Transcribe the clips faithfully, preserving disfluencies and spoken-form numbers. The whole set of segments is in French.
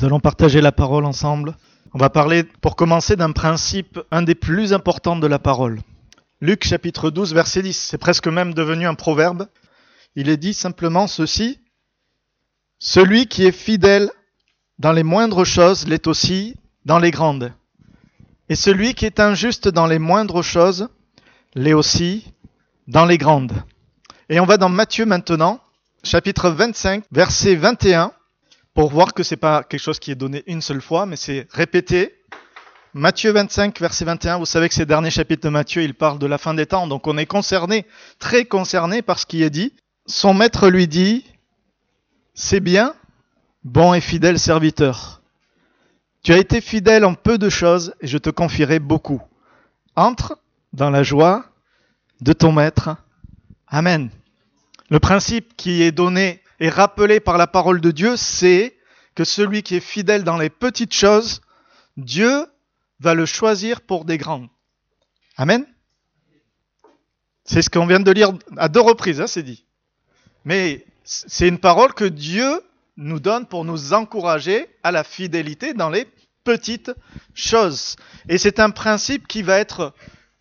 Nous allons partager la parole ensemble. On va parler, pour commencer, d'un principe, un des plus importants de la parole. Luc chapitre douze, verset dix, c'est presque même devenu un proverbe. Il est dit simplement ceci, « Celui qui est fidèle dans les moindres choses l'est aussi dans les grandes. Et celui qui est injuste dans les moindres choses l'est aussi dans les grandes. » Et on va dans Matthieu maintenant, chapitre vingt-cinq, verset vingt et un, pour voir que ce n'est pas quelque chose qui est donné une seule fois, mais c'est répété. Matthieu vingt-cinq, verset vingt et un, vous savez que ces derniers chapitres de Matthieu, ils parlent de la fin des temps, donc on est concerné, très concerné par ce qui est dit. Son maître lui dit, « C'est bien, bon et fidèle serviteur. Tu as été fidèle en peu de choses et je te confierai beaucoup. Entre dans la joie de ton maître. Amen. » Le principe qui est donné et rappelé par la parole de Dieu, c'est que celui qui est fidèle dans les petites choses, Dieu va le choisir pour des grandes. Amen. C'est ce qu'on vient de lire à deux reprises, hein, c'est dit. Mais c'est une parole que Dieu nous donne pour nous encourager à la fidélité dans les petites choses. Et c'est un principe qui va être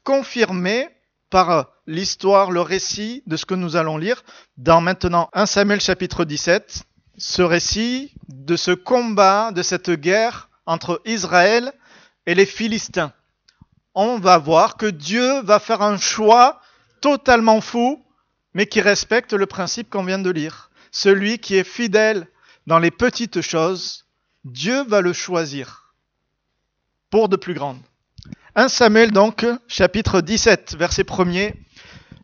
confirmé par l'histoire, le récit de ce que nous allons lire dans maintenant premier Samuel chapitre dix-sept, ce récit de ce combat, de cette guerre entre Israël et les Philistins. On va voir que Dieu va faire un choix totalement fou, mais qui respecte le principe qu'on vient de lire. Celui qui est fidèle dans les petites choses, Dieu va le choisir pour de plus grandes. premier Samuel donc, chapitre dix-sept, verset premier.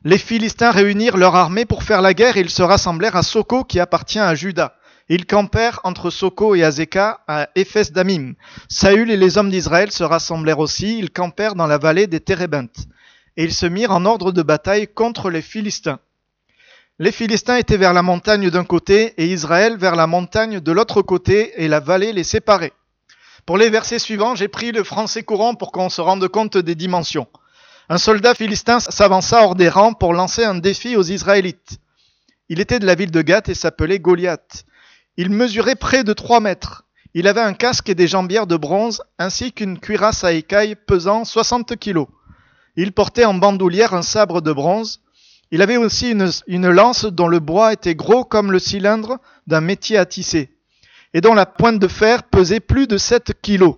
Les Philistins réunirent leur armée pour faire la guerre et ils se rassemblèrent à Soco qui appartient à Juda. Ils campèrent entre Soco et Azéca à Éphèse d'Amim. Saül et les hommes d'Israël se rassemblèrent aussi, ils campèrent dans la vallée des Térébentes. Et ils se mirent en ordre de bataille contre les Philistins. Les Philistins étaient vers la montagne d'un côté et Israël vers la montagne de l'autre côté et la vallée les séparait. Pour les versets suivants, j'ai pris le français courant pour qu'on se rende compte des dimensions. Un soldat philistin s'avança hors des rangs pour lancer un défi aux Israélites. Il était de la ville de Gat et s'appelait Goliath. Il mesurait près de trois mètres. Il avait un casque et des jambières de bronze, ainsi qu'une cuirasse à écailles pesant soixante kilos. Il portait en bandoulière un sabre de bronze. Il avait aussi une, une lance dont le bois était gros comme le cylindre d'un métier à tisser, et dont la pointe de fer pesait plus de sept kilos.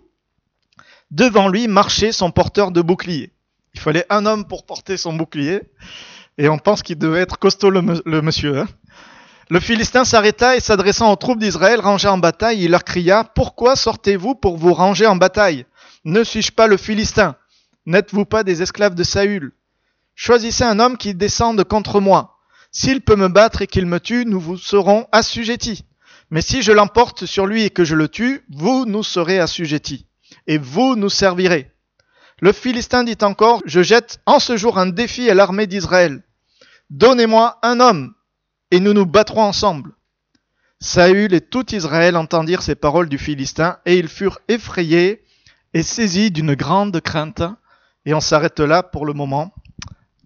Devant lui marchait son porteur de bouclier. Il fallait un homme pour porter son bouclier, et on pense qu'il devait être costaud le, me- le monsieur. Hein. Le Philistin s'arrêta et s'adressant aux troupes d'Israël, rangées en bataille, il leur cria « Pourquoi sortez-vous pour vous ranger en bataille ? Ne suis-je pas le Philistin ? N'êtes-vous pas des esclaves de Saül ? Choisissez un homme qui descende contre moi. S'il peut me battre et qu'il me tue, nous vous serons assujettis. Mais si je l'emporte sur lui et que je le tue, vous nous serez assujettis, et vous nous servirez. » Le Philistin dit encore, « Je jette en ce jour un défi à l'armée d'Israël. Donnez-moi un homme, et nous nous battrons ensemble. » Saül et tout Israël entendirent ces paroles du Philistin, et ils furent effrayés et saisis d'une grande crainte. Et on s'arrête là pour le moment.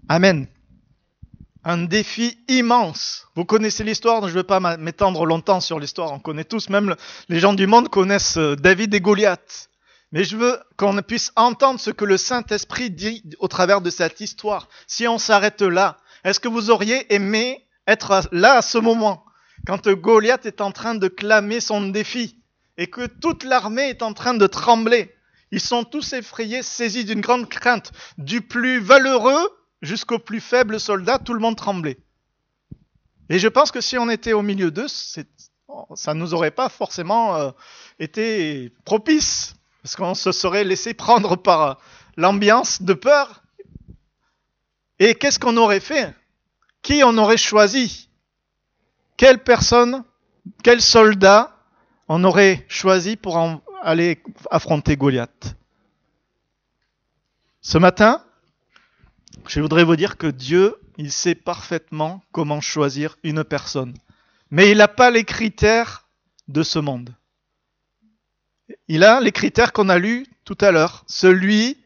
Amen. Un défi immense. Vous connaissez l'histoire, je ne vais pas m'étendre longtemps sur l'histoire, on connaît tous, même les gens du monde connaissent David et Goliath. Mais je veux qu'on puisse entendre ce que le Saint-Esprit dit au travers de cette histoire. Si on s'arrête là, est-ce que vous auriez aimé être là à ce moment, quand Goliath est en train de clamer son défi et que toute l'armée est en train de trembler? Ils sont tous effrayés, saisis d'une grande crainte, du plus valeureux jusqu'au plus faible soldat, tout le monde tremblait. Et je pense que si on était au milieu d'eux, c'est, ça ne nous aurait pas forcément euh, été propice, parce qu'on se serait laissé prendre par euh, l'ambiance de peur. Et qu'est-ce qu'on aurait fait ? Qui on aurait choisi ? Quelle personne, quel soldat on aurait choisi pour en, aller affronter Goliath ? Ce matin, je voudrais vous dire que Dieu, il sait parfaitement comment choisir une personne. Mais il n'a pas les critères de ce monde. Il a les critères qu'on a lus tout à l'heure. Celui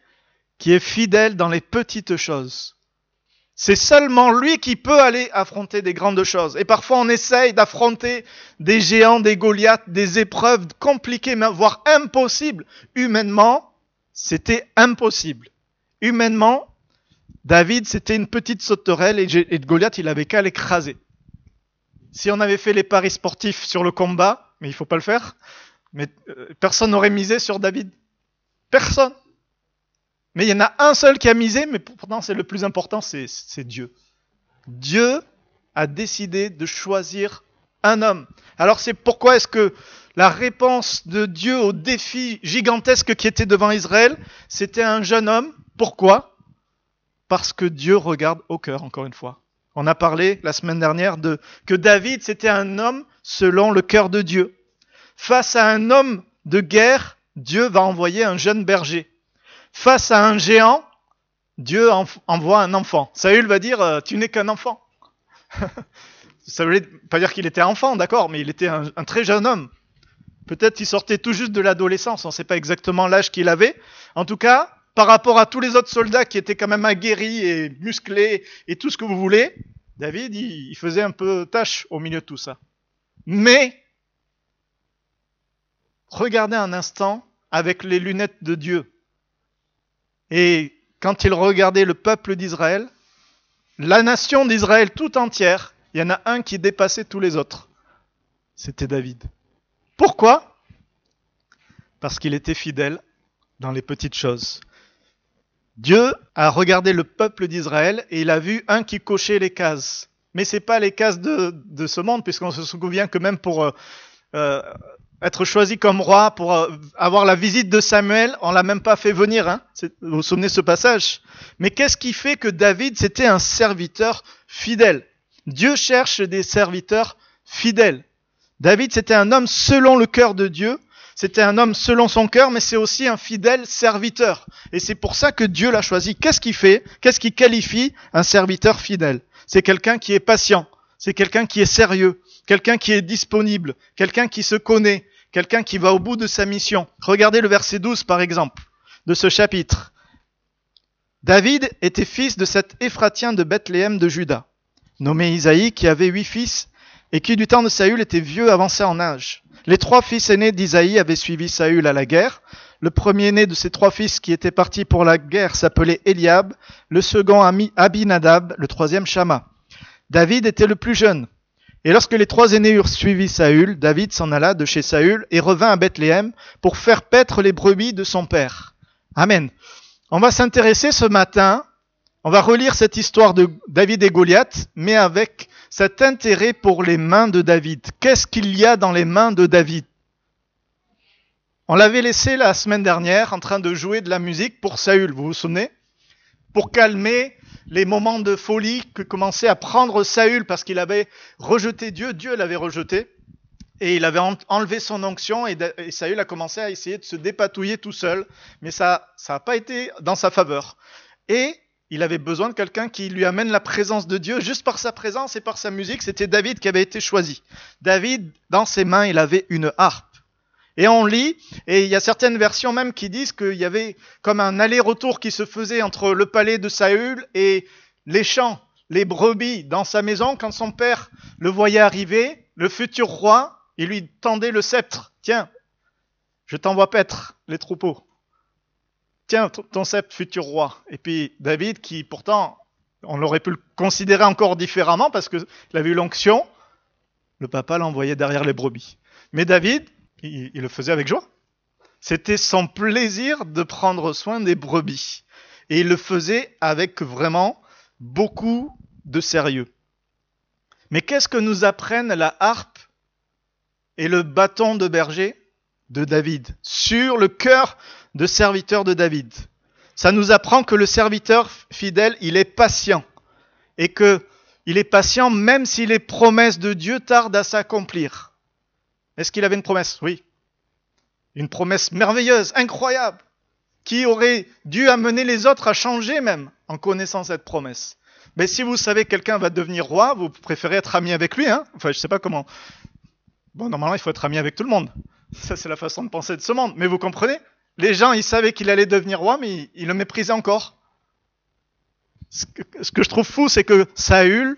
qui est fidèle dans les petites choses. C'est seulement lui qui peut aller affronter des grandes choses. Et parfois on essaye d'affronter des géants, des Goliaths, des épreuves compliquées, voire impossibles. Humainement, c'était impossible. Humainement, David, c'était une petite sauterelle et Goliath, il avait qu'à l'écraser. Si on avait fait les paris sportifs sur le combat, mais il ne faut pas le faire, mais personne n'aurait misé sur David. Personne. Mais il y en a un seul qui a misé, mais pourtant c'est le plus important, c'est, c'est Dieu. Dieu a décidé de choisir un homme. Alors c'est pourquoi est-ce que la réponse de Dieu au défi gigantesque qui était devant Israël, c'était un jeune homme. Pourquoi ? Parce que Dieu regarde au cœur, encore une fois. On a parlé la semaine dernière de que David, c'était un homme selon le cœur de Dieu. Face à un homme de guerre, Dieu va envoyer un jeune berger. Face à un géant, Dieu envoie un enfant. Saül va dire, tu n'es qu'un enfant. Ça ne veut pas dire qu'il était enfant, d'accord, mais il était un, un très jeune homme. Peut-être qu'il sortait tout juste de l'adolescence, on ne sait pas exactement l'âge qu'il avait. En tout cas, par rapport à tous les autres soldats qui étaient quand même aguerris et musclés et tout ce que vous voulez, David, il, il faisait un peu tâche au milieu de tout ça. Mais, regardez un instant avec les lunettes de Dieu. Et quand il regardait le peuple d'Israël, la nation d'Israël tout entière, il y en a un qui dépassait tous les autres. C'était David. Pourquoi ? Parce qu'il était fidèle dans les petites choses. Dieu a regardé le peuple d'Israël et il a vu un qui cochait les cases. Mais ce n'est pas les cases de, de ce monde, puisqu'on se souvient que même pour... Euh, euh, être choisi comme roi pour euh, avoir la visite de Samuel, on ne l'a même pas fait venir, hein. C'est, vous vous souvenez de ce passage. Mais qu'est-ce qui fait que David, c'était un serviteur fidèle ? Dieu cherche des serviteurs fidèles. David, c'était un homme selon le cœur de Dieu, c'était un homme selon son cœur, mais c'est aussi un fidèle serviteur. Et c'est pour ça que Dieu l'a choisi. Qu'est-ce qu'il fait ? Qu'est-ce qui qualifie un serviteur fidèle ? C'est quelqu'un qui est patient, c'est quelqu'un qui est sérieux, quelqu'un qui est disponible, quelqu'un qui se connaît, quelqu'un qui va au bout de sa mission. Regardez le verset douze, par exemple, de ce chapitre. David était fils de cet Éphratien de Bethléem de Juda, nommé Isaïe, qui avait huit fils, et qui du temps de Saül était vieux, avancé en âge. Les trois fils aînés d'Isaïe avaient suivi Saül à la guerre. Le premier-né de ces trois fils qui étaient partis pour la guerre s'appelait Eliab, le second Abinadab, le troisième Shammah. David était le plus jeune. Et lorsque les trois aînés eurent suivi Saül, David s'en alla de chez Saül et revint à Bethléem pour faire paître les brebis de son père. Amen. On va s'intéresser ce matin, on va relire cette histoire de David et Goliath, mais avec cet intérêt pour les mains de David. Qu'est-ce qu'il y a dans les mains de David ? On l'avait laissé la semaine dernière en train de jouer de la musique pour Saül, vous vous souvenez ? Pour calmer les moments de folie que commençait à prendre Saül parce qu'il avait rejeté Dieu, Dieu l'avait rejeté, et il avait enlevé son onction, et Saül a commencé à essayer de se dépatouiller tout seul, mais ça ça n'a pas été dans sa faveur. Et il avait besoin de quelqu'un qui lui amène la présence de Dieu, juste par sa présence et par sa musique, c'était David qui avait été choisi. David, dans ses mains, il avait une harpe. Et on lit, et il y a certaines versions même qui disent qu'il y avait comme un aller-retour qui se faisait entre le palais de Saül et les champs, les brebis dans sa maison. Quand son père le voyait arriver, le futur roi, il lui tendait le sceptre. « Tiens, je t'envoie paître les troupeaux. Tiens, ton sceptre, futur roi. » Et puis David, qui pourtant, on aurait pu le considérer encore différemment parce qu'il avait eu l'onction, le papa l'envoyait derrière les brebis. Mais David... Il, il le faisait avec joie. C'était son plaisir de prendre soin des brebis. Et il le faisait avec vraiment beaucoup de sérieux. Mais qu'est-ce que nous apprennent la harpe et le bâton de berger de David sur le cœur de serviteur de David ? Ça nous apprend que le serviteur fidèle, il est patient. Et qu'il est patient même si les promesses de Dieu tardent à s'accomplir. Est-ce qu'il avait une promesse ? Oui. Une promesse merveilleuse, incroyable, qui aurait dû amener les autres à changer même en connaissant cette promesse. Mais si vous savez que quelqu'un va devenir roi, vous préférez être ami avec lui, hein ? Enfin, je ne sais pas comment. Bon, normalement, il faut être ami avec tout le monde. Ça, c'est la façon de penser de ce monde. Mais vous comprenez ? Les gens, ils savaient qu'il allait devenir roi, mais ils le méprisaient encore. ce que, ce que je trouve fou, c'est que Saül,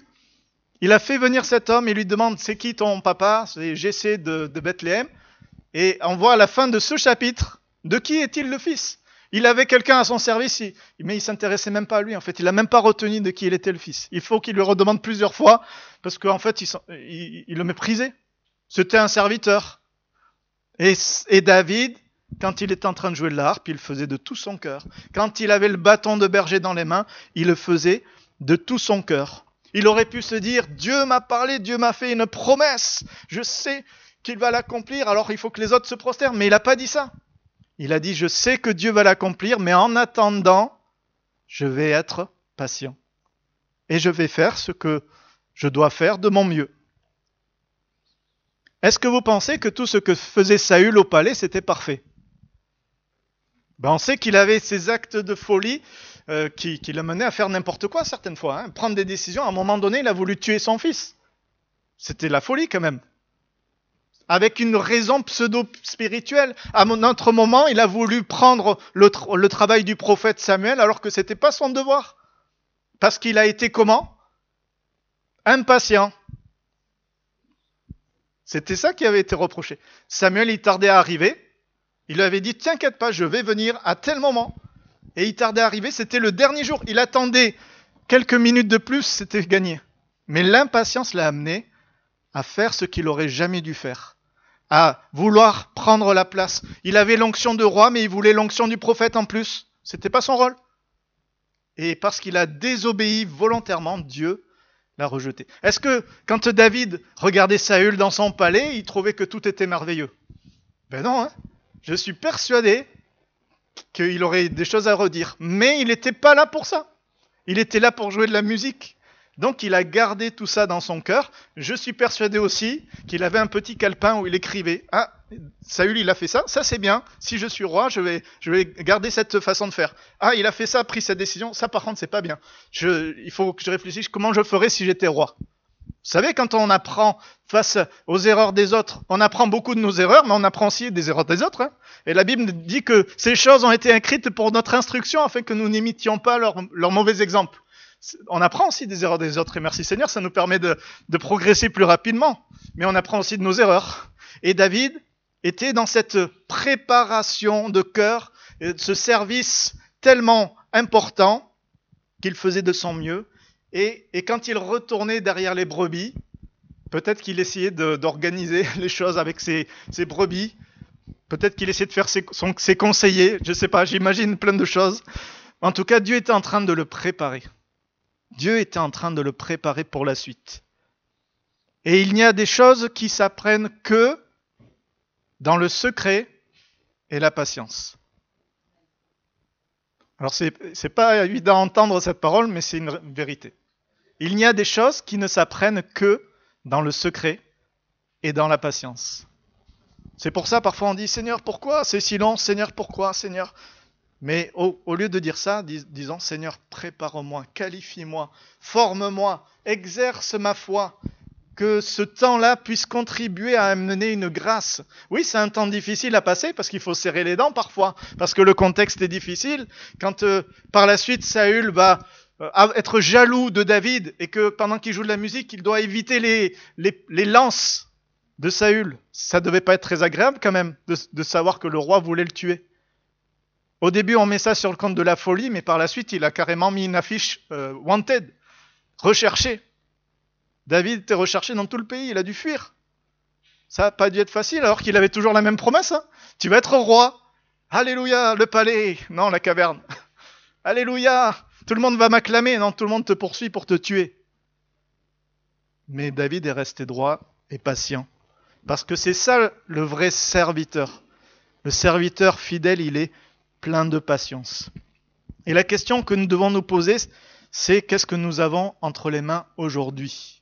il a fait venir cet homme, il lui demande « C'est qui ton papa ?» C'est Jessé de, de Bethléem. Et on voit à la fin de ce chapitre, de qui est-il le fils ? Il avait quelqu'un à son service, mais il ne s'intéressait même pas à lui. En fait, il n'a même pas retenu de qui il était le fils. Il faut qu'il lui redemande plusieurs fois, parce qu'en fait, il, il, il le méprisait. C'était un serviteur. Et, et David, quand il était en train de jouer de la harpe, il faisait de tout son cœur. Quand il avait le bâton de berger dans les mains, il le faisait de tout son cœur. Il aurait pu se dire, Dieu m'a parlé, Dieu m'a fait une promesse. Je sais qu'il va l'accomplir, alors il faut que les autres se prosternent. Mais il n'a pas dit ça. Il a dit, je sais que Dieu va l'accomplir, mais en attendant, je vais être patient. Et je vais faire ce que je dois faire de mon mieux. Est-ce que vous pensez que tout ce que faisait Saül au palais, c'était parfait ? Ben, on sait qu'il avait ces actes de folie euh, qui, qui l'amenaient à faire n'importe quoi certaines fois. Hein. Prendre des décisions, à un moment donné, il a voulu tuer son fils. C'était la folie quand même. Avec une raison pseudo-spirituelle. À un autre moment, il a voulu prendre le, tra- le travail du prophète Samuel alors que ce n'était pas son devoir. Parce qu'il a été comment ? Impatient. C'était ça qui avait été reproché. Samuel, il tardait à arriver. Il lui avait dit, t'inquiète pas, je vais venir à tel moment. Et il tardait à arriver, c'était le dernier jour. Il attendait quelques minutes de plus, c'était gagné. Mais l'impatience l'a amené à faire ce qu'il n'aurait jamais dû faire. À vouloir prendre la place. Il avait l'onction de roi, mais il voulait l'onction du prophète en plus. C'était pas son rôle. Et parce qu'il a désobéi volontairement, Dieu l'a rejeté. Est-ce que quand David regardait Saül dans son palais, il trouvait que tout était merveilleux ? Ben non, hein. Je suis persuadé qu'il aurait des choses à redire. Mais il n'était pas là pour ça. Il était là pour jouer de la musique. Donc il a gardé tout ça dans son cœur. Je suis persuadé aussi qu'il avait un petit calepin où il écrivait. Ah, Saül il a fait ça, ça c'est bien. Si je suis roi, je vais, je vais garder cette façon de faire. Ah, il a fait ça, pris cette décision. Ça par contre c'est pas bien. Je, il faut que je réfléchisse comment je ferais si j'étais roi. Vous savez, quand on apprend face aux erreurs des autres, on apprend beaucoup de nos erreurs, mais on apprend aussi des erreurs des autres. Hein. Et la Bible dit que ces choses ont été écrites pour notre instruction, afin que nous n'imitions pas leur, leur mauvais exemple. On apprend aussi des erreurs des autres, et merci Seigneur, ça nous permet de, de progresser plus rapidement. Mais on apprend aussi de nos erreurs. Et David était dans cette préparation de cœur, ce service tellement important qu'il faisait de son mieux. Et, et quand il retournait derrière les brebis, peut-être qu'il essayait de, d'organiser les choses avec ses, ses brebis. Peut-être qu'il essayait de faire ses, son, ses conseillers, je ne sais pas, j'imagine plein de choses. En tout cas, Dieu était en train de le préparer. Dieu était en train de le préparer pour la suite. Et il n'y a des choses qui s'apprennent que dans le secret et la patience. Alors, c'est, c'est pas évident à entendre cette parole, mais c'est une vérité. Il n'y a des choses qui ne s'apprennent que dans le secret et dans la patience. C'est pour ça, parfois, on dit « Seigneur, pourquoi ? C'est si long, Seigneur, pourquoi ? Seigneur ?» Mais au, au lieu de dire ça, dis, disons, Seigneur, prépare-moi, qualifie-moi, forme-moi, exerce ma foi, que ce temps-là puisse contribuer à amener une grâce. Oui, c'est un temps difficile à passer parce qu'il faut serrer les dents parfois, parce que le contexte est difficile. Quand euh, par la suite, Saül va euh, être jaloux de David et que pendant qu'il joue de la musique, il doit éviter les, les, les lances de Saül. Ça devait pas être très agréable quand même de, de savoir que le roi voulait le tuer. Au début, on met ça sur le compte de la folie, mais par la suite, il a carrément mis une affiche euh, « Wanted », recherché. David était recherché dans tout le pays, il a dû fuir. Ça n'a pas dû être facile, alors qu'il avait toujours la même promesse. Hein. Tu vas être roi. Alléluia, le palais. Non, la caverne. Alléluia, tout le monde va m'acclamer. Non, tout le monde te poursuit pour te tuer. Mais David est resté droit et patient. Parce que c'est ça le vrai serviteur. Le serviteur fidèle, il est plein de patience. Et la question que nous devons nous poser, c'est qu'est-ce que nous avons entre les mains aujourd'hui ?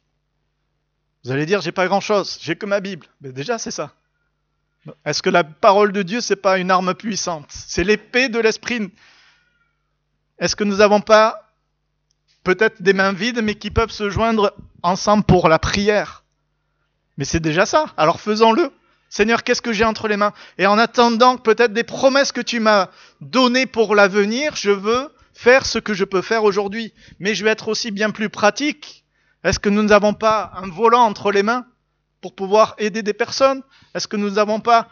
Vous allez dire, j'ai pas grand-chose, j'ai que ma Bible. Mais déjà, c'est ça. Est-ce que la parole de Dieu, c'est pas une arme puissante ? C'est l'épée de l'esprit. Est-ce que nous n'avons pas peut-être des mains vides, mais qui peuvent se joindre ensemble pour la prière ? Mais c'est déjà ça, alors faisons-le. Seigneur, qu'est-ce que j'ai entre les mains ? Et en attendant peut-être des promesses que tu m'as données pour l'avenir, je veux faire ce que je peux faire aujourd'hui, mais je vais être aussi bien plus pratique. Est-ce que nous n'avons pas un volant entre les mains pour pouvoir aider des personnes? Est-ce que nous n'avons pas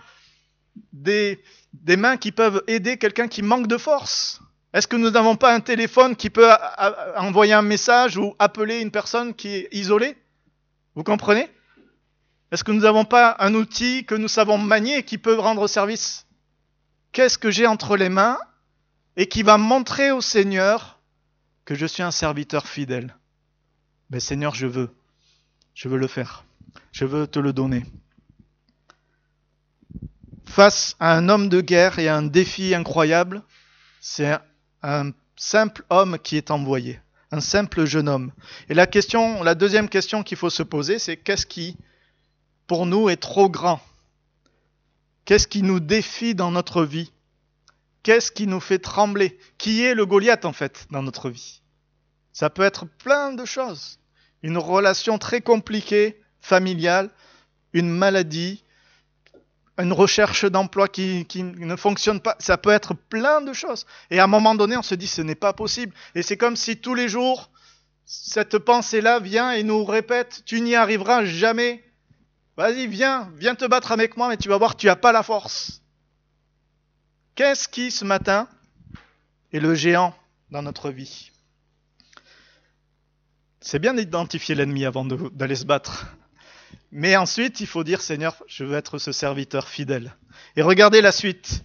des, des mains qui peuvent aider quelqu'un qui manque de force? Est-ce que nous n'avons pas un téléphone qui peut a- a- envoyer un message ou appeler une personne qui est isolée? Vous comprenez? Est-ce que nous n'avons pas un outil que nous savons manier et qui peut rendre service? Qu'est-ce que j'ai entre les mains et qui va montrer au Seigneur que je suis un serviteur fidèle? Mais Seigneur, je veux. Je veux le faire. Je veux te le donner. Face à un homme de guerre et à un défi incroyable, c'est un, un simple homme qui est envoyé. Un simple jeune homme. Et la question, la deuxième question qu'il faut se poser, c'est qu'est-ce qui, pour nous, est trop grand? Qu'est-ce qui nous défie dans notre vie? Qu'est-ce qui nous fait trembler? Qui est le Goliath, en fait, dans notre vie? Ça peut être plein de choses. Une relation très compliquée, familiale, une maladie, une recherche d'emploi qui, qui ne fonctionne pas. Ça peut être plein de choses. Et à un moment donné, on se dit, ce n'est pas possible. Et c'est comme si tous les jours, cette pensée-là vient et nous répète, tu n'y arriveras jamais. Vas-y, viens, viens te battre avec moi, mais tu vas voir, tu n'as pas la force. Qu'est-ce qui, ce matin, est le géant dans notre vie? C'est bien d'identifier l'ennemi avant de, d'aller se battre. Mais ensuite, il faut dire, Seigneur, je veux être ce serviteur fidèle. Et regardez la suite.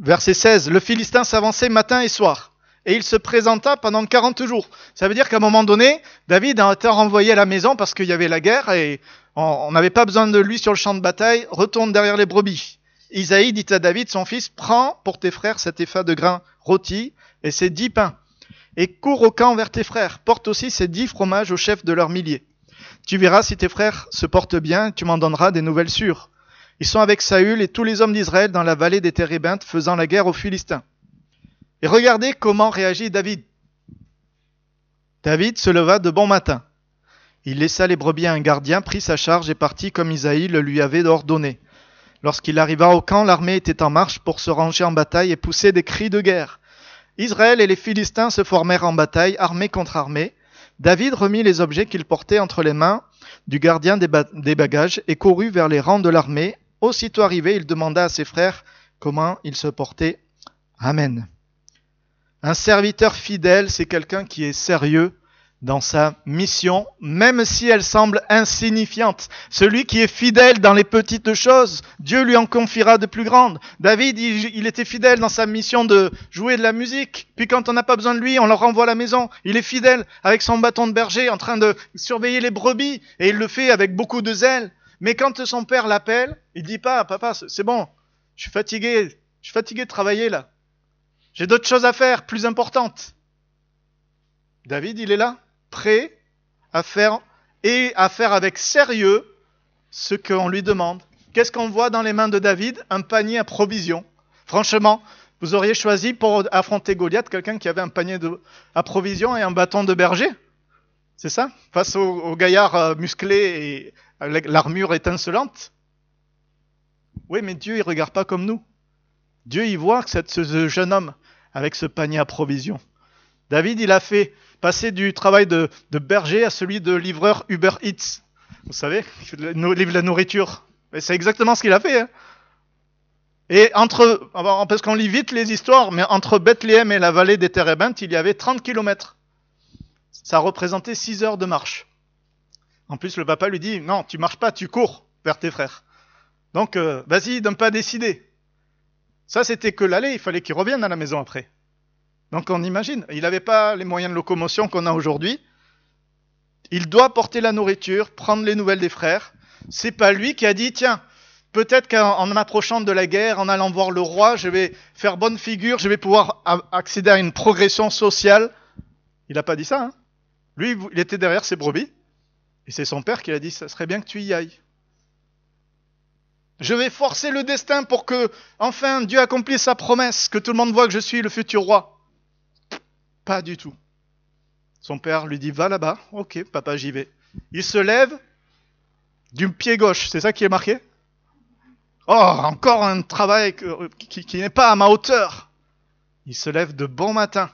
Verset seize. Le Philistin s'avançait matin et soir, et il se présenta pendant quarante jours. Ça veut dire qu'à un moment donné, David a été renvoyé à la maison parce qu'il y avait la guerre, et on n'avait pas besoin de lui sur le champ de bataille. Retourne derrière les brebis. Isaïe dit à David, son fils, prends pour tes frères cet épha de grains rôtis et ses dix pains, et cours au camp vers tes frères. Porte aussi ces dix fromages au chef de leur millier. Tu verras si tes frères se portent bien, tu m'en donneras des nouvelles sûres. Ils sont avec Saül et tous les hommes d'Israël dans la vallée des Térébentes faisant la guerre aux Philistins. Et regardez comment réagit David. David se leva de bon matin. Il laissa les brebis à un gardien, prit sa charge et partit comme Isaïe le lui avait ordonné. Lorsqu'il arriva au camp, l'armée était en marche pour se ranger en bataille et pousser des cris de guerre. Israël et les Philistins se formèrent en bataille, armée contre armée. David remit les objets qu'il portait entre les mains du gardien des, ba- des bagages et courut vers les rangs de l'armée. Aussitôt arrivé, il demanda à ses frères comment ils se portaient. Amen. Un serviteur fidèle, c'est quelqu'un qui est sérieux dans sa mission, même si elle semble insignifiante. Celui qui est fidèle dans les petites choses, Dieu lui en confiera de plus grandes. David, il, il était fidèle dans sa mission de jouer de la musique. Puis quand on n'a pas besoin de lui, on le renvoie à la maison. Il est fidèle avec son bâton de berger en train de surveiller les brebis. Et il le fait avec beaucoup de zèle. Mais quand son père l'appelle, il dit pas, papa, c'est bon, je suis fatigué. Je suis fatigué de travailler là. J'ai d'autres choses à faire, plus importantes. David, il est là, prêt à faire et à faire avec sérieux ce qu'on lui demande. Qu'est-ce qu'on voit dans les mains de David? Un panier à provisions. Franchement, vous auriez choisi pour affronter Goliath quelqu'un qui avait un panier de, à provisions et un bâton de berger? C'est ça? Face au, au gaillard musclé et l'armure étincelante? Oui, mais Dieu, il ne regarde pas comme nous. Dieu, il voit que c'est ce jeune homme avec ce panier à provisions. David, il a fait passer du travail de, de berger à celui de livreur Uber Eats. Vous savez, il livre la nourriture. Et c'est exactement ce qu'il a fait. Hein. Et entre, parce qu'on lit vite les histoires, mais entre Bethléem et la vallée des Térébentes, il y avait trente kilomètres. Ça représentait six heures de marche. En plus, le papa lui dit, non, tu marches pas, tu cours vers tes frères. Donc, euh, vas-y, donne pas décider. Ça, c'était que l'aller, il fallait qu'il revienne à la maison après. Donc on imagine, il n'avait pas les moyens de locomotion qu'on a aujourd'hui. Il doit porter la nourriture, prendre les nouvelles des frères. C'est pas lui qui a dit, tiens, peut-être qu'en m'approchant de la guerre, en allant voir le roi, je vais faire bonne figure, je vais pouvoir accéder à une progression sociale. Il n'a pas dit ça. Hein. Lui, il était derrière ses brebis. Et c'est son père qui a dit, ça serait bien que tu y ailles. Je vais forcer le destin pour que, enfin, Dieu accomplisse sa promesse, que tout le monde voit que je suis le futur roi. Pas du tout. Son père lui dit, va là-bas. Ok, papa, j'y vais. Il se lève du pied gauche. C'est ça qui est marqué? Oh, encore un travail qui, qui, qui n'est pas à ma hauteur. Il se lève de bon matin,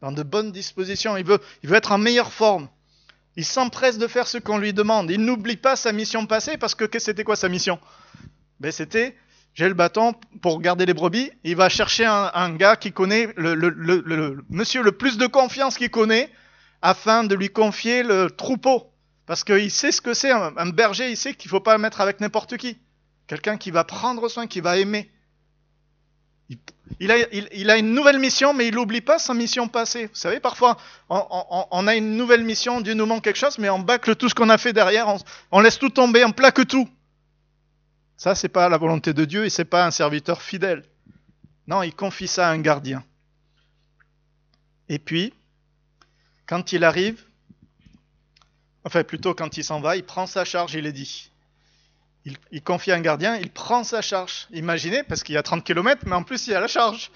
dans de bonnes dispositions. Il veut, il veut être en meilleure forme. Il s'empresse de faire ce qu'on lui demande. Il n'oublie pas sa mission passée, parce que c'était quoi sa mission ? Ben, c'était, j'ai le bâton pour garder les brebis. Il va chercher un, un gars qui connaît, le, le, le, le, le monsieur le plus de confiance qu'il connaît, afin de lui confier le troupeau. Parce qu'il sait ce que c'est, un, un berger, il sait qu'il ne faut pas le mettre avec n'importe qui. Quelqu'un qui va prendre soin, qui va aimer. Il, il, a, il, il a une nouvelle mission, mais il n'oublie pas sa mission passée. Vous savez, parfois, on, on, on a une nouvelle mission, Dieu nous manque quelque chose, mais on bâcle tout ce qu'on a fait derrière, on, on laisse tout tomber, on plaque tout. Ça, ce n'est pas la volonté de Dieu et ce n'est pas un serviteur fidèle. Non, il confie ça à un gardien. Et puis, quand il arrive, enfin plutôt quand il s'en va, il prend sa charge, il est dit. Il, il confie à un gardien, il prend sa charge. Imaginez, parce qu'il y a trente kilomètres, mais en plus il y a la charge.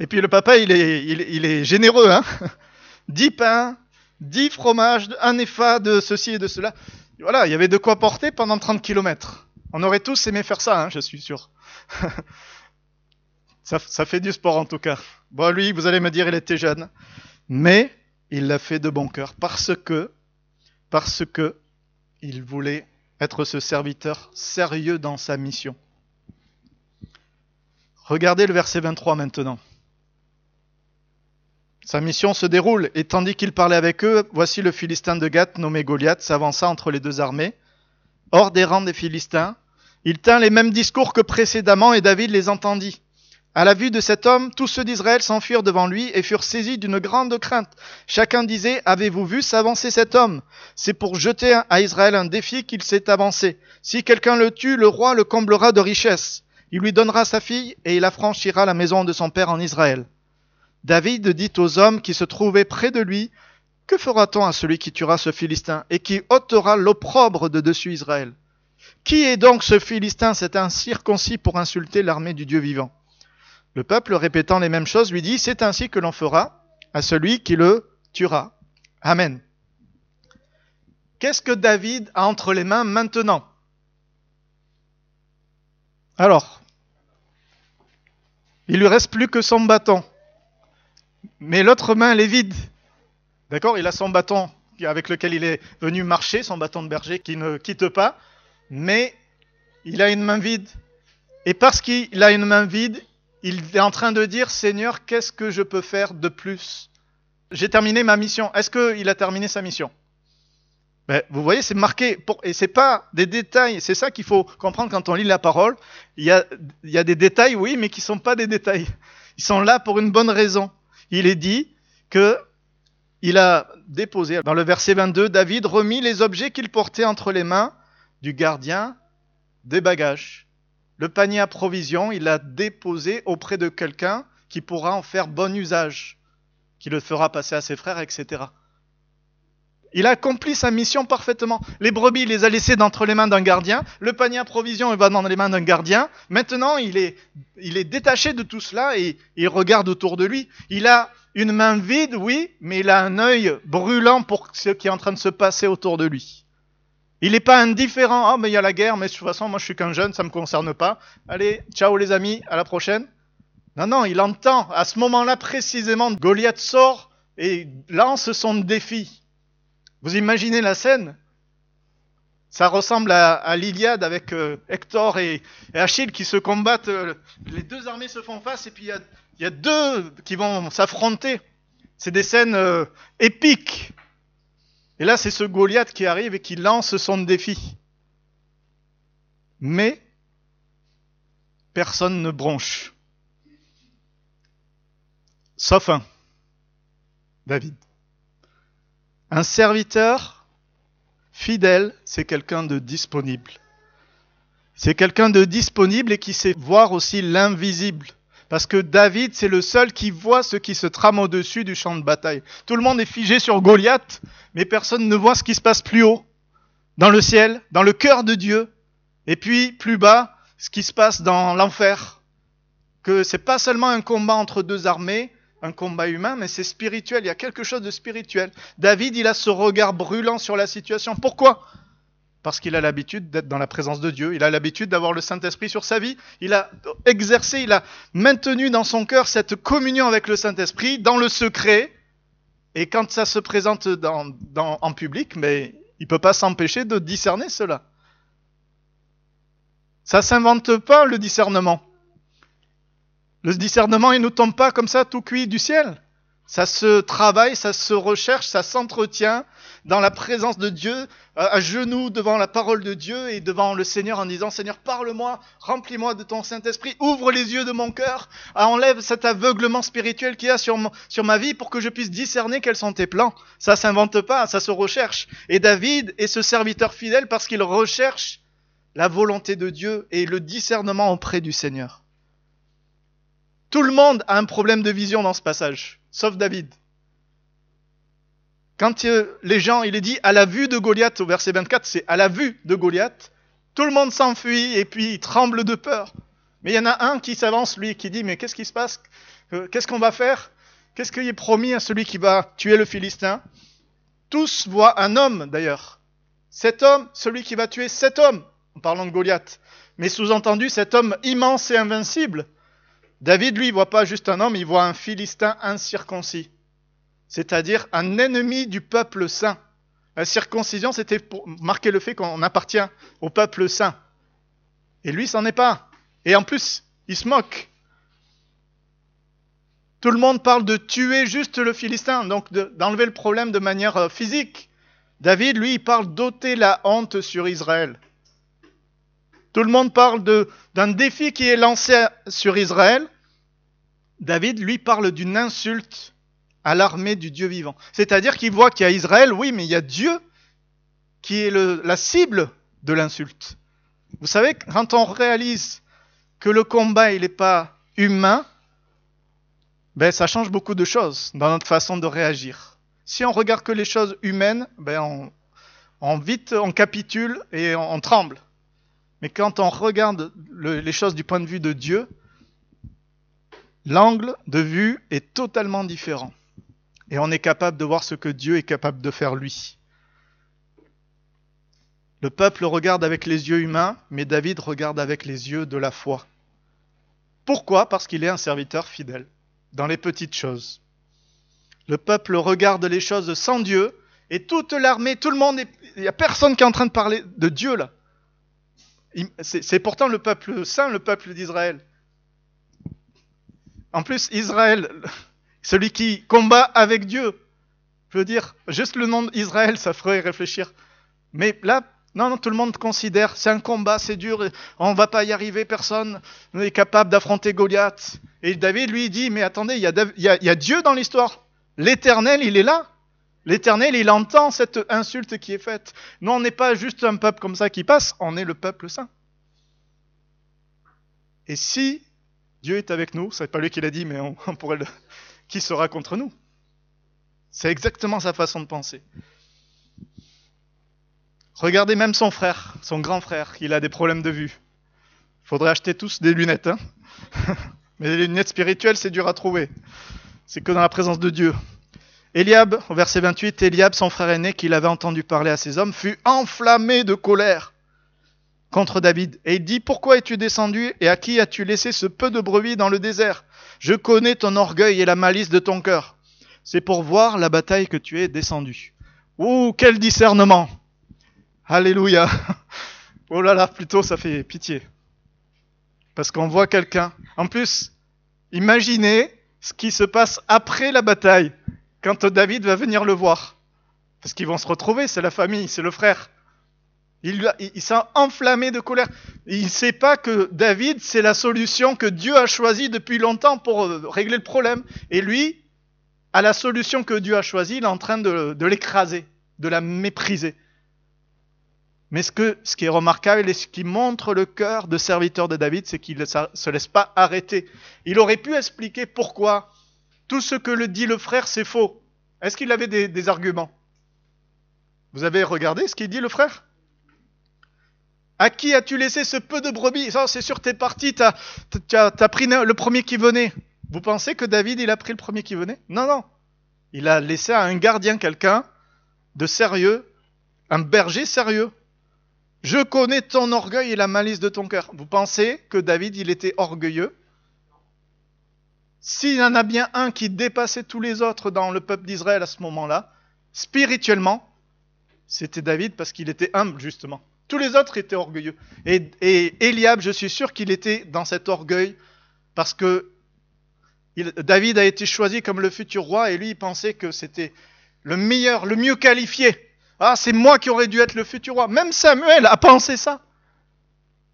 Et puis le papa, il est, il, il est généreux, hein. dix pains, dix fromages, un épha de ceci et de cela. Voilà, il y avait de quoi porter pendant trente kilomètres. On aurait tous aimé faire ça, hein, je suis sûr. ça, ça fait du sport en tout cas. Bon, lui, vous allez me dire, il était jeune. Mais il l'a fait de bon cœur, parce que, parce que il voulait être ce serviteur sérieux dans sa mission. Regardez le verset vingt-trois maintenant. Sa mission se déroule, et tandis qu'il parlait avec eux, voici le Philistin de Gat, nommé Goliath, s'avança entre les deux armées, hors des rangs des Philistins. Il tint les mêmes discours que précédemment, et David les entendit. À la vue de cet homme, tous ceux d'Israël s'enfuirent devant lui et furent saisis d'une grande crainte. Chacun disait, « Avez-vous vu s'avancer cet homme ? C'est pour jeter à Israël un défi qu'il s'est avancé. Si quelqu'un le tue, le roi le comblera de richesses. Il lui donnera sa fille et il affranchira la maison de son père en Israël. » David dit aux hommes qui se trouvaient près de lui, « Que fera-t-on à celui qui tuera ce Philistin et qui ôtera l'opprobre de dessus Israël ? Qui est donc ce Philistin, cet incirconcis, pour insulter l'armée du Dieu vivant ? » Le peuple, répétant les mêmes choses, lui dit « C'est ainsi que l'on fera à celui qui le tuera. » Amen. Qu'est-ce que David a entre les mains maintenant ? Alors, il lui reste plus que son bâton. Mais l'autre main, elle est vide. D'accord ? Il a son bâton avec lequel il est venu marcher, son bâton de berger qui ne quitte pas. Mais il a une main vide. Et parce qu'il a une main vide, il est en train de dire, Seigneur, qu'est-ce que je peux faire de plus ? J'ai terminé ma mission. Est-ce qu'il a terminé sa mission ? Ben, vous voyez, c'est marqué. Pour... Et ce n'est pas des détails. C'est ça qu'il faut comprendre quand on lit la parole. Il y a, il y a des détails, oui, mais qui ne sont pas des détails. Ils sont là pour une bonne raison. Il est dit qu'il a déposé, dans le verset vingt-deux, David remit les objets qu'il portait entre les mains du gardien des bagages. Le panier à provisions, il l'a déposé auprès de quelqu'un qui pourra en faire bon usage, qui le fera passer à ses frères, et cetera. Il a accompli sa mission parfaitement. Les brebis, il les a laissées entre les mains d'un gardien. Le panier à provisions, il va dans les mains d'un gardien. Maintenant, il est, il est détaché de tout cela et il regarde autour de lui. Il a une main vide, oui, mais il a un œil brûlant pour ce qui est en train de se passer autour de lui. Il n'est pas indifférent, « Ah, mais il y a la guerre, mais de toute façon, moi je suis qu'un jeune, ça ne me concerne pas. Allez, ciao les amis, à la prochaine. » Non, non, il entend, à ce moment-là précisément, Goliath sort et lance son défi. Vous imaginez la scène ? Ça ressemble à, à l'Iliade avec euh, Hector et, et Achille qui se combattent. Euh, les deux armées se font face et puis il y, y a deux qui vont s'affronter. C'est des scènes euh, épiques. Et là, c'est ce Goliath qui arrive et qui lance son défi. Mais, personne ne bronche. Sauf un, David. Un serviteur fidèle, c'est quelqu'un de disponible. C'est quelqu'un de disponible et qui sait voir aussi l'invisible. Parce que David, c'est le seul qui voit ce qui se trame au-dessus du champ de bataille. Tout le monde est figé sur Goliath, mais personne ne voit ce qui se passe plus haut, dans le ciel, dans le cœur de Dieu. Et puis, plus bas, ce qui se passe dans l'enfer. Que c'est pas seulement un combat entre deux armées, un combat humain, mais c'est spirituel. Il y a quelque chose de spirituel. David, il a ce regard brûlant sur la situation. Pourquoi ? parce qu'il a l'habitude d'être dans la présence de Dieu, il a l'habitude d'avoir le Saint-Esprit sur sa vie, il a exercé, il a maintenu dans son cœur cette communion avec le Saint-Esprit, dans le secret, et quand ça se présente dans, dans, en public, mais il ne peut pas s'empêcher de discerner cela. Ça ne s'invente pas, le discernement. Le discernement, il ne tombe pas comme ça, tout cuit du ciel. Ça se travaille, ça se recherche, ça s'entretient dans la présence de Dieu, à genoux devant la parole de Dieu et devant le Seigneur en disant « Seigneur, parle-moi, remplis-moi de ton Saint-Esprit, ouvre les yeux de mon cœur, enlève cet aveuglement spirituel qu'il y a sur, mon, sur ma vie pour que je puisse discerner quels sont tes plans. » Ça ne s'invente pas, ça se recherche. Et David est ce serviteur fidèle parce qu'il recherche la volonté de Dieu et le discernement auprès du Seigneur. Tout le monde a un problème de vision dans ce passage, sauf David. Quand euh, les gens, il est dit à la vue de Goliath, au verset vingt-quatre, c'est à la vue de Goliath, tout le monde s'enfuit et puis il tremble de peur. Mais il y en a un qui s'avance, lui, qui dit, mais qu'est-ce qui se passe ? euh, Qu'est-ce qu'on va faire ? Qu'est-ce qui est promis à celui qui va tuer le Philistin ? Tous voient un homme, d'ailleurs. Cet homme, celui qui va tuer cet homme, en parlant de Goliath. Mais sous-entendu, cet homme immense et invincible. David, lui, ne voit pas juste un homme, il voit un Philistin incirconcis, c'est-à-dire un ennemi du peuple saint. La circoncision, c'était pour marquer le fait qu'on appartient au peuple saint. Et lui, c'en est pas. Et en plus, il se moque. Tout le monde parle de tuer juste le Philistin, donc de, d'enlever le problème de manière physique. David, lui, il parle d'ôter la honte sur Israël. Tout le monde parle de, d'un défi qui est lancé sur Israël. David, lui, parle d'une insulte à l'armée du Dieu vivant. C'est-à-dire qu'il voit qu'il y a Israël, oui, mais il y a Dieu qui est le, la cible de l'insulte. Vous savez, quand on réalise que le combat, il n'est pas humain, ben, ça change beaucoup de choses dans notre façon de réagir. Si on regarde que les choses humaines, ben, on, on vite, on capitule et on, on tremble. Mais quand on regarde le, les choses du point de vue de Dieu, l'angle de vue est totalement différent. Et on est capable de voir ce que Dieu est capable de faire lui. Le peuple regarde avec les yeux humains, mais David regarde avec les yeux de la foi. Pourquoi ? Parce qu'il est un serviteur fidèle, dans les petites choses. Le peuple regarde les choses sans Dieu, et toute l'armée, tout le monde, il n'y a personne qui est en train de parler de Dieu là. C'est, c'est pourtant le peuple saint, le peuple d'Israël. En plus, Israël, celui qui combat avec Dieu. Je veux dire, juste le nom d'Israël, ça ferait réfléchir. Mais là, non, non, tout le monde considère, c'est un combat, c'est dur, on ne va pas y arriver, personne n'est capable d'affronter Goliath. Et David, lui, dit, mais attendez, il y a, y a, y a Dieu dans l'histoire. L'Éternel, il est là. L'Éternel, il entend cette insulte qui est faite. Nous, on n'est pas juste un peuple comme ça qui passe, on est le peuple saint. Et si Dieu est avec nous, c'est pas lui qui l'a dit, mais on, on pourrait le... Qui sera contre nous ? C'est exactement sa façon de penser. Regardez même son frère, son grand frère, il a des problèmes de vue. Il faudrait acheter tous des lunettes, hein ? Mais les lunettes spirituelles, c'est dur à trouver. C'est que dans la présence de Dieu. Eliab, au verset vingt-huit, Eliab, son frère aîné, qu'il avait entendu parler à ses hommes, fut enflammé de colère contre David. Et il dit, « Pourquoi es-tu descendu et à qui as-tu laissé ce peu de brebis dans le désert ? Je connais ton orgueil et la malice de ton cœur. C'est pour voir la bataille que tu es descendu. » Ouh, quel discernement ! Alléluia ! Oh là là, plutôt ça fait pitié. Parce qu'on voit quelqu'un. En plus, imaginez ce qui se passe après la bataille. Quand David va venir le voir, parce qu'ils vont se retrouver, c'est la famille, c'est le frère. Il, il, il s'est enflammé de colère. Il ne sait pas que David, c'est la solution que Dieu a choisie depuis longtemps pour régler le problème. Et lui, à la solution que Dieu a choisie, il est en train de, de l'écraser, de la mépriser. Mais ce, que, ce qui est remarquable et ce qui montre le cœur de serviteur de David, c'est qu'il ne se laisse pas arrêter. Il aurait pu expliquer pourquoi. Tout ce que le dit le frère, c'est faux. Est-ce qu'il avait des, des arguments ? Vous avez regardé ce qu'il dit le frère ? À qui as-tu laissé ce peu de brebis ? Oh, c'est sûr, t'es parti, t'as, t'as, t'as pris le premier qui venait. Vous pensez que David, il a pris le premier qui venait ? Non, non. Il a laissé à un gardien quelqu'un de sérieux, un berger sérieux. « Je connais ton orgueil et la malice de ton cœur. » Vous pensez que David, il était orgueilleux? S'il y en a bien un qui dépassait tous les autres dans le peuple d'Israël à ce moment-là, spirituellement, c'était David parce qu'il était humble, justement. Tous les autres étaient orgueilleux. Et, et Eliab, je suis sûr qu'il était dans cet orgueil parce que il, David a été choisi comme le futur roi et lui, il pensait que c'était le meilleur, le mieux qualifié. Ah, c'est moi qui aurais dû être le futur roi. Même Samuel a pensé ça.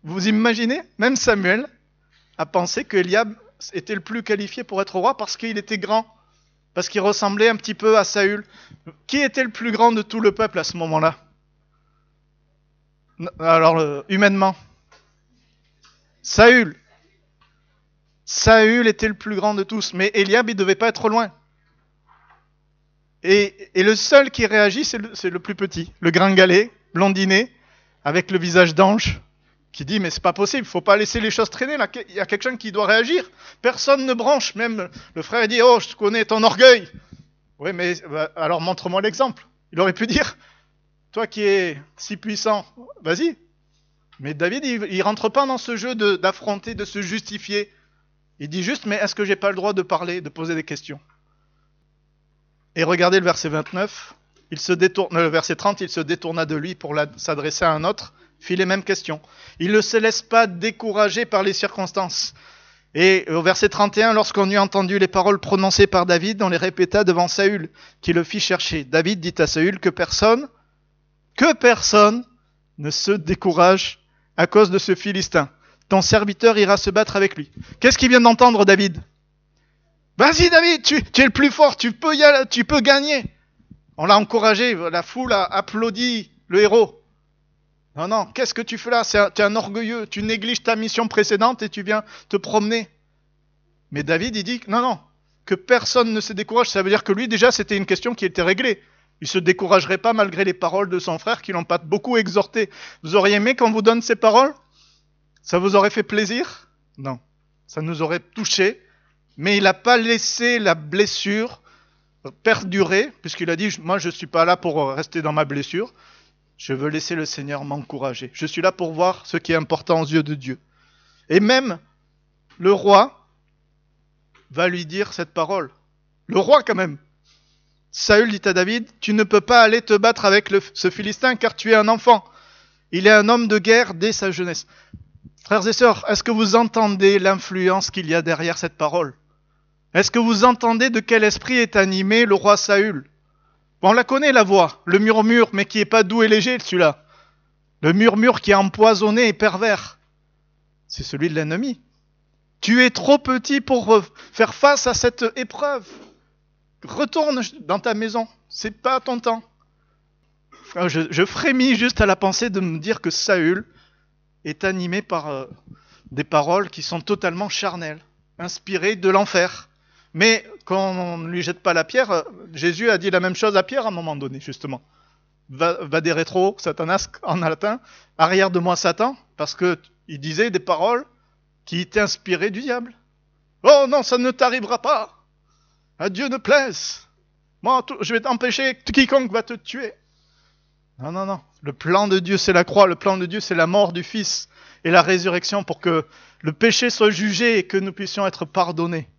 Vous imaginez? Même Samuel a pensé que Eliab était le plus qualifié pour être roi parce qu'il était grand, parce qu'il ressemblait un petit peu à Saül. Qui était le plus grand de tout le peuple à ce moment-là? Alors, humainement, Saül. Saül était le plus grand de tous, mais Eliab, il ne devait pas être loin. Et, et le seul qui réagit, c'est le, c'est le plus petit, le gringalet, blondinet, avec le visage d'ange, qui dit « Mais c'est pas possible, il faut pas laisser les choses traîner, là, il y a quelqu'un qui doit réagir. Personne ne branche, même le frère dit « Oh, je connais ton orgueil !» Oui, mais bah, alors montre-moi l'exemple. Il aurait pu dire « Toi qui es si puissant, vas-y !» Mais David, il ne rentre pas dans ce jeu de, d'affronter, de se justifier. Il dit juste « Mais est-ce que j'ai pas le droit de parler, de poser des questions ?» Et regardez le verset vingt-neuf, il se détourne, le verset trente, il se détourna de lui pour la, s'adresser à un autre, fit les mêmes questions. Il ne se laisse pas décourager par les circonstances. Et au verset trente et un, lorsqu'on eut entendu les paroles prononcées par David, on les répéta devant Saül, qui le fit chercher. David dit à Saül que personne, que personne ne se décourage à cause de ce Philistin. Ton serviteur ira se battre avec lui. Qu'est-ce qu'il vient d'entendre, David ? Vas-y David, tu, tu es le plus fort, tu peux, y aller, tu peux gagner. On l'a encouragé, la foule a applaudi le héros. Non, non, qu'est-ce que tu fais là? C'est un, Tu es un orgueilleux, tu négliges ta mission précédente et tu viens te promener. Mais David, il dit, non, non, que personne ne se décourage. Ça veut dire que lui, déjà, c'était une question qui était réglée. Il ne se découragerait pas malgré les paroles de son frère qui l'ont pas beaucoup exhorté. Vous auriez aimé qu'on vous donne ces paroles? Ça vous aurait fait plaisir? Non, ça nous aurait touché. Mais il n'a pas laissé la blessure perdurer, puisqu'il a dit « Moi, je ne suis pas là pour rester dans ma blessure. Je veux laisser le Seigneur m'encourager. Je suis là pour voir ce qui est important aux yeux de Dieu. » Et même, le roi va lui dire cette parole. Le roi, quand même. Saül dit à David « Tu ne peux pas aller te battre avec le, ce Philistin, car tu es un enfant. Il est un homme de guerre dès sa jeunesse. » Frères et sœurs, est-ce que vous entendez l'influence qu'il y a derrière cette parole ? Est-ce que vous entendez de quel esprit est animé le roi Saül ? On la connaît la voix, le murmure, mais qui n'est pas doux et léger celui-là. Le murmure qui est empoisonné et pervers. C'est celui de l'ennemi. Tu es trop petit pour faire face à cette épreuve. Retourne dans ta maison, c'est pas ton temps. Je, je frémis juste à la pensée de me dire que Saül est animé par euh, des paroles qui sont totalement charnelles, inspirées de l'enfer. Mais quand on ne lui jette pas la pierre, Jésus a dit la même chose à Pierre à un moment donné, justement. Va, va des rétro, Satanas en latin, arrière de moi Satan, parce qu'il disait des paroles qui étaient inspirées du diable. Oh non, ça ne t'arrivera pas. À Dieu ne plaise. Moi, tout, je vais t'empêcher, quiconque va te tuer. Non, non, non. Le plan de Dieu, c'est la croix. Le plan de Dieu, c'est la mort du Fils et la résurrection pour que le péché soit jugé et que nous puissions être pardonnés.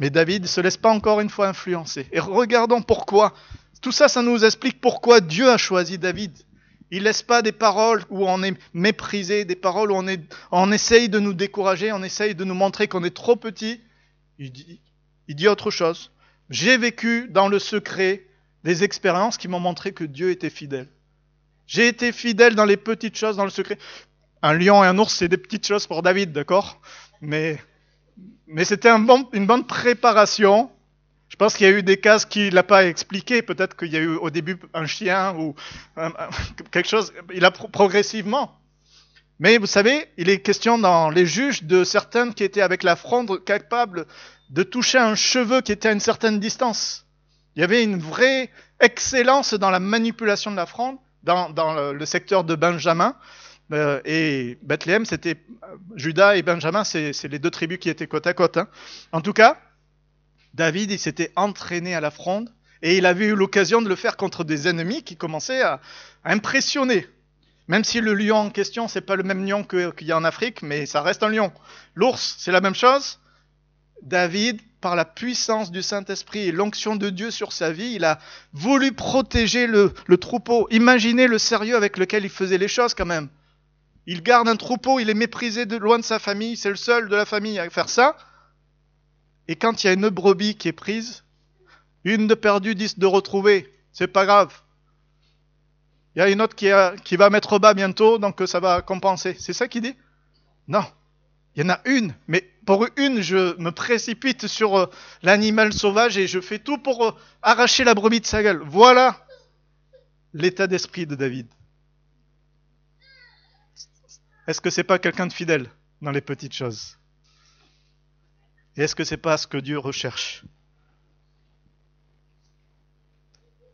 Mais David ne se laisse pas encore une fois influencer. Et regardons pourquoi. Tout ça, ça nous explique pourquoi Dieu a choisi David. Il ne laisse pas des paroles où on est méprisé, des paroles où on, est, on essaye de nous décourager, on essaye de nous montrer qu'on est trop petit. Il dit, il dit autre chose. J'ai vécu dans le secret des expériences qui m'ont montré que Dieu était fidèle. J'ai été fidèle dans les petites choses, dans le secret. Un lion et un ours, c'est des petites choses pour David, d'accord ? Mais, mais c'était un bon, une bonne préparation. Je pense qu'il y a eu des cases qu'il n'a pas expliquées. Peut-être qu'il y a eu au début un chien ou un, un, quelque chose. Il a pro- progressivement. Mais vous savez, il est question dans les juges de certaines qui étaient avec la fronde capables de toucher un cheveu qui était à une certaine distance. Il y avait une vraie excellence dans la manipulation de la fronde, dans, dans le secteur de Benjamin euh, et Bethléem. C'était Juda et Benjamin, c'est, c'est les deux tribus qui étaient côte à côte. Hein. En tout cas, David, il s'était entraîné à la fronde Et il avait eu l'occasion de le faire contre des ennemis qui commençaient à, à impressionner. Même si le lion en question, c'est pas le même lion que, qu'il y a en Afrique, mais ça reste un lion. L'ours, c'est la même chose. David, par la puissance du Saint-Esprit et l'onction de Dieu sur sa vie, il a voulu protéger le, le troupeau. Imaginez le sérieux avec lequel il faisait les choses quand même. Il garde un troupeau, il est méprisé de loin de sa famille, c'est le seul de la famille à faire ça. Et quand il y a une brebis qui est prise, une de perdue, dix de retrouvée, c'est pas grave. Il y a une autre qui, a, qui va mettre bas bientôt, donc ça va compenser. C'est ça qu'il dit ? Non, il y en a une. Mais pour une, je me précipite sur l'animal sauvage et je fais tout pour arracher la brebis de sa gueule. Voilà l'état d'esprit de David. Est-ce que c'est pas quelqu'un de fidèle dans les petites choses ? Et est-ce que ce n'est pas ce que Dieu recherche ?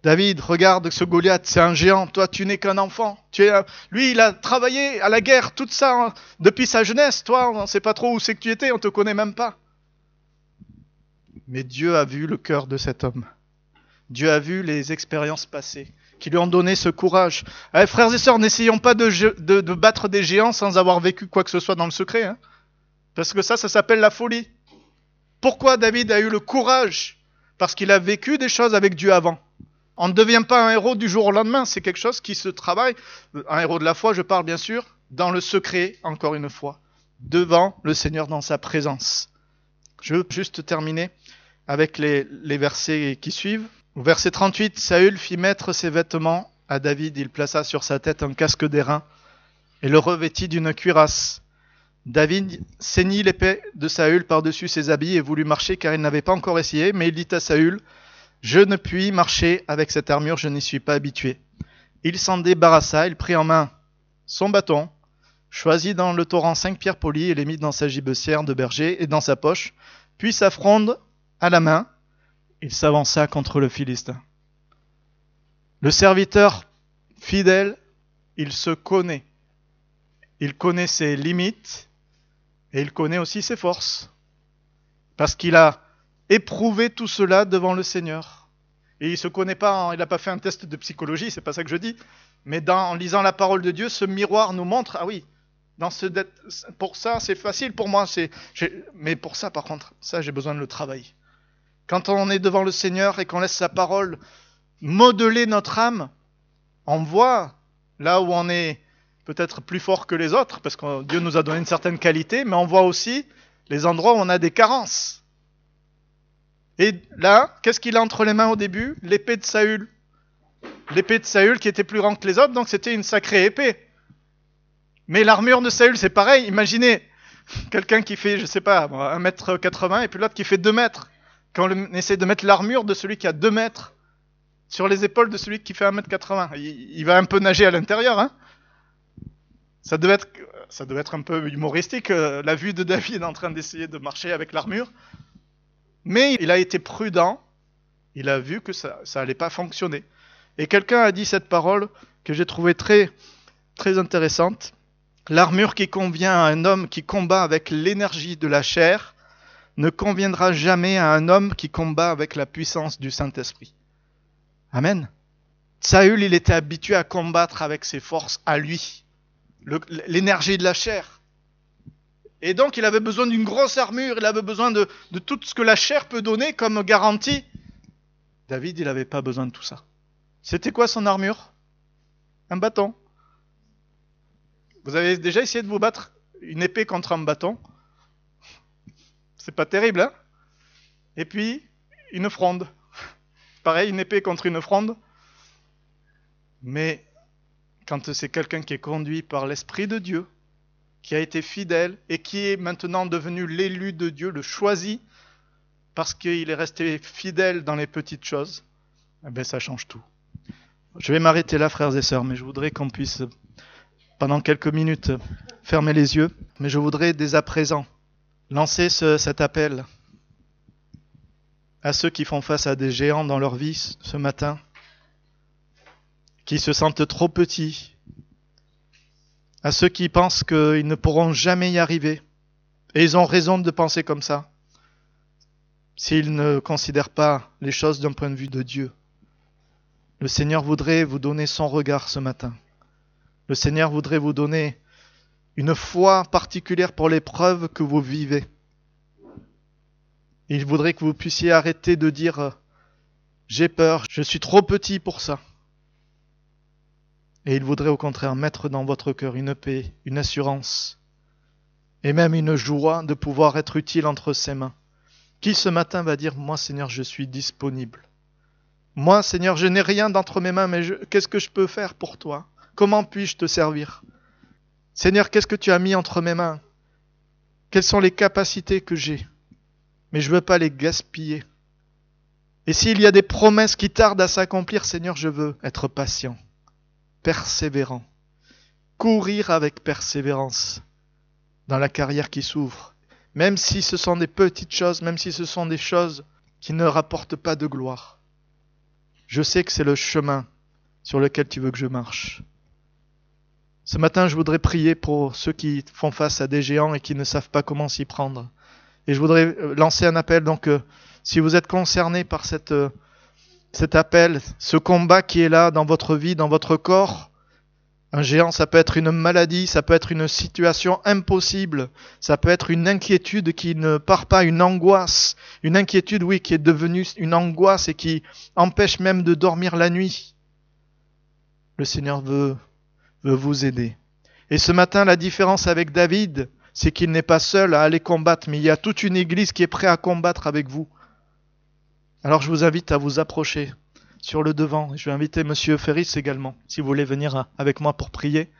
David, regarde ce Goliath, c'est un géant. Toi, tu n'es qu'un enfant. Tu es un... Lui, il a travaillé à la guerre, tout ça, hein, depuis sa jeunesse. Toi, on ne sait pas trop où c'est que tu étais, on ne te connaît même pas. Mais Dieu a vu le cœur de cet homme. Dieu a vu les expériences passées qui lui ont donné ce courage. Eh, frères et sœurs, n'essayons pas de, ge... de, de battre des géants sans avoir vécu quoi que ce soit dans le secret. Hein, parce que ça, ça s'appelle la folie. Pourquoi David a eu le courage ? Parce qu'il a vécu des choses avec Dieu avant. On ne devient pas un héros du jour au lendemain, c'est quelque chose qui se travaille. Un héros de la foi, je parle bien sûr, dans le secret, encore une fois, devant le Seigneur dans sa présence. Je veux juste terminer avec les, les versets qui suivent. Au verset trente-huit, Saül fit mettre ses vêtements à David, il plaça sur sa tête un casque d'airain et le revêtit d'une cuirasse. David ceignit l'épée de Saül par-dessus ses habits et voulut marcher car il n'avait pas encore essayé, mais il dit à Saül « Je ne puis marcher avec cette armure, je n'y suis pas habitué. » Il s'en débarrassa, il prit en main son bâton, choisit dans le torrent cinq pierres polies et les mit dans sa gibecière de berger et dans sa poche, puis sa fronde à la main, il s'avança contre le Philistin. Le serviteur fidèle, il se connaît. Il connaît ses limites. Et il connaît aussi ses forces, parce qu'il a éprouvé tout cela devant le Seigneur. Et il ne se connaît pas, en, il n'a pas fait un test de psychologie, c'est pas ça que je dis, mais dans, en lisant la parole de Dieu, ce miroir nous montre, ah oui, dans ce, pour ça c'est facile pour moi, c'est, mais pour ça par contre, ça j'ai besoin de le travailler. Quand on est devant le Seigneur et qu'on laisse sa parole modeler notre âme, on voit là où on est, peut-être plus fort que les autres, parce que Dieu nous a donné une certaine qualité, mais on voit aussi les endroits où on a des carences. Et là, qu'est-ce qu'il a entre les mains au début ? L'épée de Saül. L'épée de Saül qui était plus grande que les autres, donc c'était une sacrée épée. Mais l'armure de Saül, c'est pareil. Imaginez quelqu'un qui fait, je sais pas, un mètre quatre-vingts, et puis l'autre qui fait deux mètres. Quand on essaie de mettre l'armure de celui qui a deux mètres sur les épaules de celui qui fait un mètre quatre-vingts, il, il va un peu nager à l'intérieur, hein. Ça devait être, ça devait être un peu humoristique, euh, la vue de David en train d'essayer de marcher avec l'armure. Mais il a été prudent, il a vu que ça n'allait pas fonctionner. Et quelqu'un a dit cette parole que j'ai trouvée très, très intéressante. L'armure qui convient à un homme qui combat avec l'énergie de la chair ne conviendra jamais à un homme qui combat avec la puissance du Saint-Esprit. Amen. Saül, il était habitué à combattre avec ses forces à lui. Le, l'énergie de la chair. Et donc il avait besoin d'une grosse armure, il avait besoin de, de tout ce que la chair peut donner comme garantie. David, il n'avait pas besoin de tout ça. C'était quoi son armure ? Un bâton. Vous avez déjà essayé de vous battre une épée contre un bâton ? C'est pas terrible, hein ? Et puis, une fronde. Pareil, une épée contre une fronde. Mais... quand c'est quelqu'un qui est conduit par l'Esprit de Dieu, qui a été fidèle et qui est maintenant devenu l'élu de Dieu, le choisi, parce qu'il est resté fidèle dans les petites choses, eh bien ça change tout. Je vais m'arrêter là, frères et sœurs, mais je voudrais qu'on puisse, pendant quelques minutes, fermer les yeux. Mais je voudrais, dès à présent, lancer ce, cet appel à ceux qui font face à des géants dans leur vie ce matin, qui se sentent trop petits, à ceux qui pensent qu'ils ne pourront jamais y arriver. Et ils ont raison de penser comme ça. s'il ne considère pas les choses d'un point de vue de Dieu. Le Seigneur voudrait vous donner son regard ce matin. Le Seigneur voudrait vous donner une foi particulière pour l'épreuve que vous vivez. Il voudrait que vous puissiez arrêter de dire « J'ai peur, je suis trop petit pour ça ». Et il voudrait au contraire mettre dans votre cœur une paix, une assurance et même une joie de pouvoir être utile entre ses mains. Qui ce matin va dire « Moi Seigneur, je suis disponible. Moi Seigneur, je n'ai rien d'entre mes mains, mais je... qu'est-ce que je peux faire pour toi ? Comment puis-je te servir ? Seigneur, qu'est-ce que tu as mis entre mes mains ? Quelles sont les capacités que j'ai ? Mais je ne veux pas les gaspiller. Et s'il y a des promesses qui tardent à s'accomplir, Seigneur, je veux être patient, persévérant, courir avec persévérance dans la carrière qui s'ouvre, même si ce sont des petites choses, même si ce sont des choses qui ne rapportent pas de gloire. Je sais que c'est le chemin sur lequel tu veux que je marche. Ce matin, je voudrais prier pour ceux qui font face à des géants et qui ne savent pas comment s'y prendre. Et je voudrais lancer un appel, donc euh, si vous êtes concerné par cette, euh, cet appel, ce combat qui est là dans votre vie, dans votre corps, un géant, ça peut être une maladie, ça peut être une situation impossible, ça peut être une inquiétude qui ne part pas, une angoisse, une inquiétude, oui, qui est devenue une angoisse et qui empêche même de dormir la nuit. Le Seigneur veut, veut vous aider. Et ce matin, la différence avec David, c'est qu'il n'est pas seul à aller combattre, mais il y a toute une église qui est prête à combattre avec vous. Alors je vous invite à vous approcher sur le devant. Je vais inviter Monsieur Ferris également, si vous voulez venir avec moi pour prier.